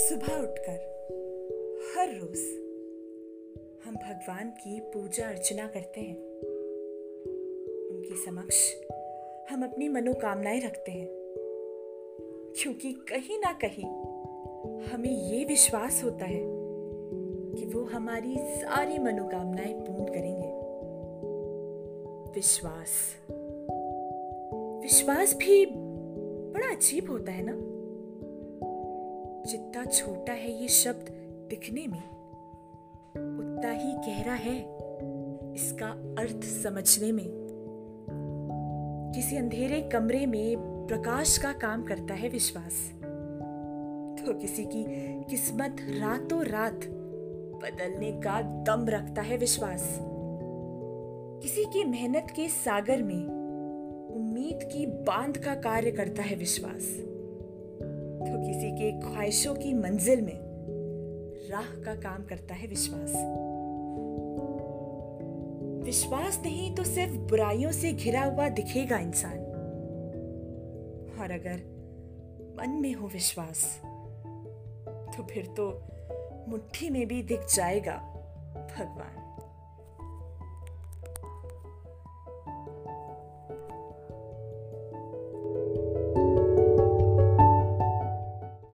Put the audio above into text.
सुबह उठकर हर रोज हम भगवान की पूजा अर्चना करते हैं, उनके समक्ष हम अपनी मनोकामनाएं रखते हैं, क्योंकि कहीं ना कहीं हमें ये विश्वास होता है कि वो हमारी सारी मनोकामनाएं पूर्ण करेंगे। विश्वास भी बड़ा अजीब होता है ना। जितना छोटा है ये शब्द दिखने में, उतना ही गहरा है इसका अर्थ समझने में। किसी अंधेरे कमरे में प्रकाश का काम करता है विश्वास, तो किसी की किस्मत रातों रात बदलने का दम रखता है विश्वास। किसी की मेहनत के सागर में उम्मीद की बांध का कार्य करता है विश्वास, तो किसी के ख्वाहिशों की मंजिल में राह का काम करता है विश्वास। विश्वास नहीं तो सिर्फ बुराइयों से घिरा हुआ दिखेगा इंसान, और अगर मन में हो विश्वास तो फिर तो मुट्ठी में भी दिख जाएगा भगवान।